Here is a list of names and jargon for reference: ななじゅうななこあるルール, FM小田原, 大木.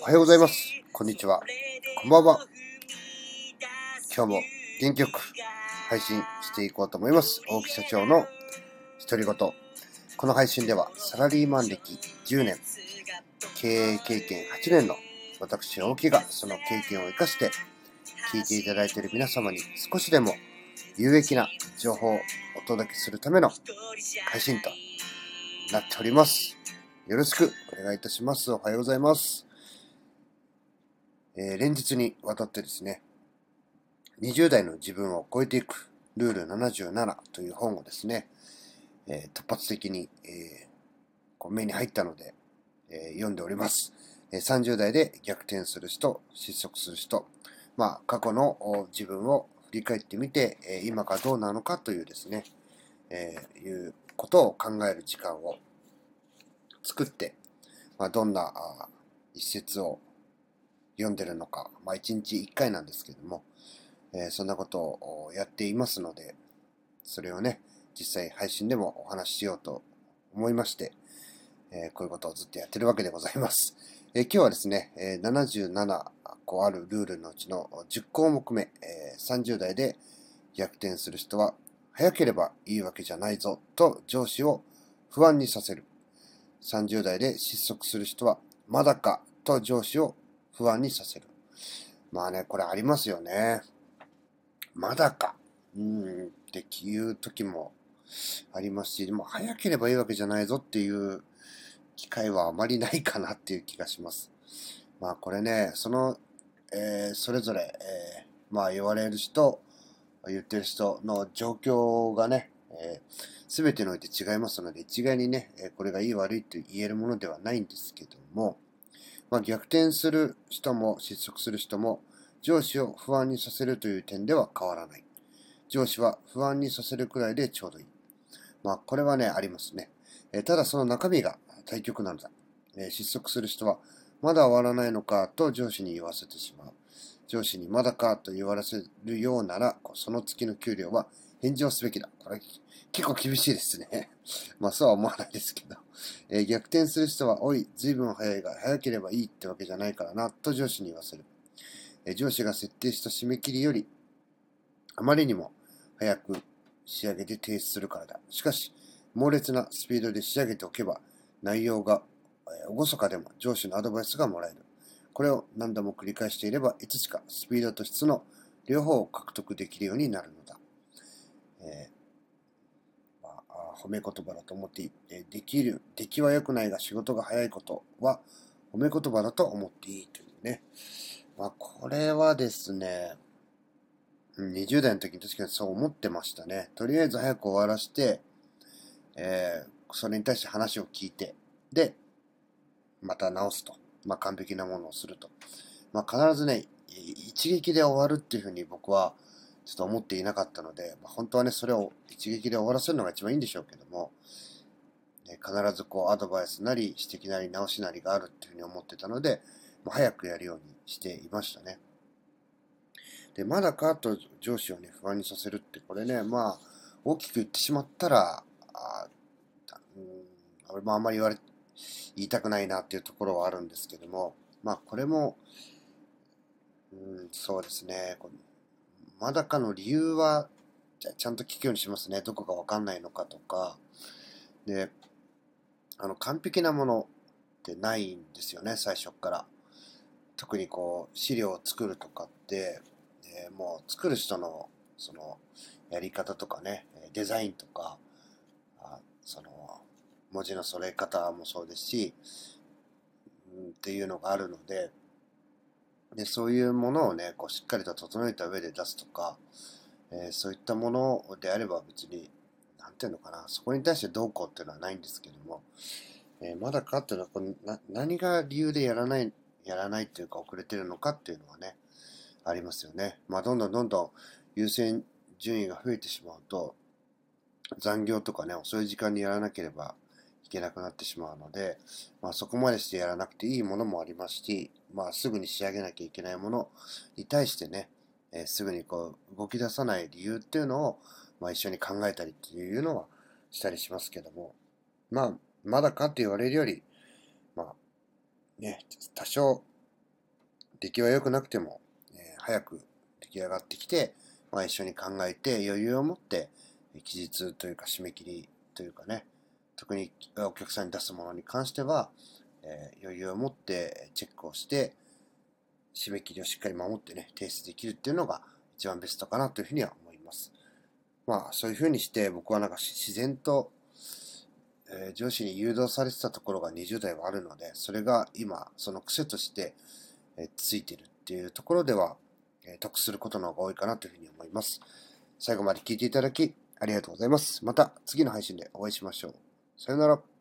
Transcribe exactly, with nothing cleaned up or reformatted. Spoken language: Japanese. おはようございます。こんにちは。こんばんは。今日も元気よく配信していこうと思います。大木社長の独り言。この配信ではサラリーマン歴じゅうねん、経営経験はちねんの私大木がその経験を生かして聞いていただいている皆様に少しでも有益な情報をお届けするための配信となっております。よろしくお願いいたします。おはようございます。えー、連日にわたってですね、にじゅう代の自分を超えていくルールななじゅうななという本をですね、えー、突発的に、えー、こう目に入ったので、えー、読んでおります。さんじゅう代で逆転する人、失速する人、まあ過去の自分を振り返ってみて、今がどうなのかというですね、えー、いうことを考える時間を作って、まあ、どんな一節を読んでるのか、まあ、いちにちいっかいなんですけども、えー、そんなことをやっていますので、それをね、実際配信でもお話ししようと思いまして、えー、こういうことをずっとやってるわけでございます。えー、今日はですね、えー、ななじゅうななこあるルールのうちのじゅっこうもくめ、えー、さんじゅう代で逆転する人は早ければいいわけじゃないぞと上司を不安にさせる。さんじゅう代で失速する人はまだかと上司を不安にさせる。まあね、これありますよね。まだかうーんって言う時もありますし、でも早ければいいわけじゃないぞっていう機会はあまりないかなっていう気がします。まあこれね、その、えー、それぞれ、えー、まあ言われる人、言ってる人の状況がね、えー、全てにおいて違いますので、一概にね、これがいい悪いと言えるものではないんですけども、まあ、逆転する人も失速する人も上司を不安にさせるという点では変わらない。上司は不安にさせるくらいでちょうどいい。まあこれはね、ありますね。えー、ただその中身が対極なんだ。えー、失速する人はまだ終わらないのかと上司に言わせてしまう。上司にまだかと言わせるようなら、その月の給料は返上すべきだ。これ結構厳しいですね。まあそうは思わないですけど。えー、逆転する人は、おい、随分早いが、早ければいいってわけじゃないからな、と上司に言わせる。えー、上司が設定した締め切りより、あまりにも早く仕上げて提出するからだ。しかし、猛烈なスピードで仕上げておけば、内容が、えー、おごそかでも上司のアドバイスがもらえる。これを何度も繰り返していれば、いつしかスピードと質の両方を獲得できるようになるのだ。えーまあ、褒め言葉だと思っていて、できる、出来は良くないが仕事が早いことは褒め言葉だと思っていいというね。まあ、これはですね、にじゅう代の時に確かにそう思ってましたね。とりあえず早く終わらして、えー、それに対して話を聞いて、で、また直すと。まあ、完璧なものをすると。まあ、必ずね、一撃で終わるっていうふうに僕はちょっと思っていなかったので、まあ、本当はね、それを一撃で終わらせるのが一番いいんでしょうけども、ね、必ずこうアドバイスなり指摘なり直しなりがあるっていうふうに思ってたので、まあ、早くやるようにしていましたね。で、まだかと上司をね、不安にさせるって、これね、まあ、大きく言ってしまったら、あうん、俺もあんまり言われて、言いたくないなっていうところはあるんですけども、まあこれも、うん、そうですね、まだかの理由はじゃちゃんと聞くようにしますね。どこか分かんないのかとか、で、あの完璧なものってないんですよね、最初から。特にこう資料を作るとかって、えー、もう作る人のそのやり方とかね、デザインとか、あその文字の揃え方もそうですし、うん、っていうのがあるので、でそういうものをね、こうしっかりと整えた上で出すとか、えー、そういったものであれば別に、なんていうのかな、そこに対してどうこうっていうのはないんですけども、えー、まだかっていうのはこうな、何が理由でやらない、やらないっていうか遅れてるのかっていうのはね、ありますよね。まあどんどんどんどん優先順位が増えてしまうと、残業とかね、遅い時間にやらなければ、いけなくなってしまうので、まあ、そこまでしてやらなくていいものもありますし、まあ、すぐに仕上げなきゃいけないものに対してね、えー、すぐにこう動き出さない理由っていうのを、まあ、一緒に考えたりっていうのはしたりしますけども、まあ、まだかって言われるより、まあ、ね、多少、出来は良くなくても、えー、早く出来上がってきて、まあ一緒に考えて余裕を持って、期日というか締め切りというかね、特にお客さんに出すものに関しては、えー、余裕を持ってチェックをして、締め切りをしっかり守ってね、提出できるっていうのが一番ベストかなというふうには思います。まあそういうふうにして僕はなんか自然と、えー、上司に誘導されてたところがにじゅう代はあるので、それが今その癖として、ついてるっていうところでは得することの方が多いかなというふうに思います。最後まで聞いていただきありがとうございます。また次の配信でお会いしましょう。さよなら。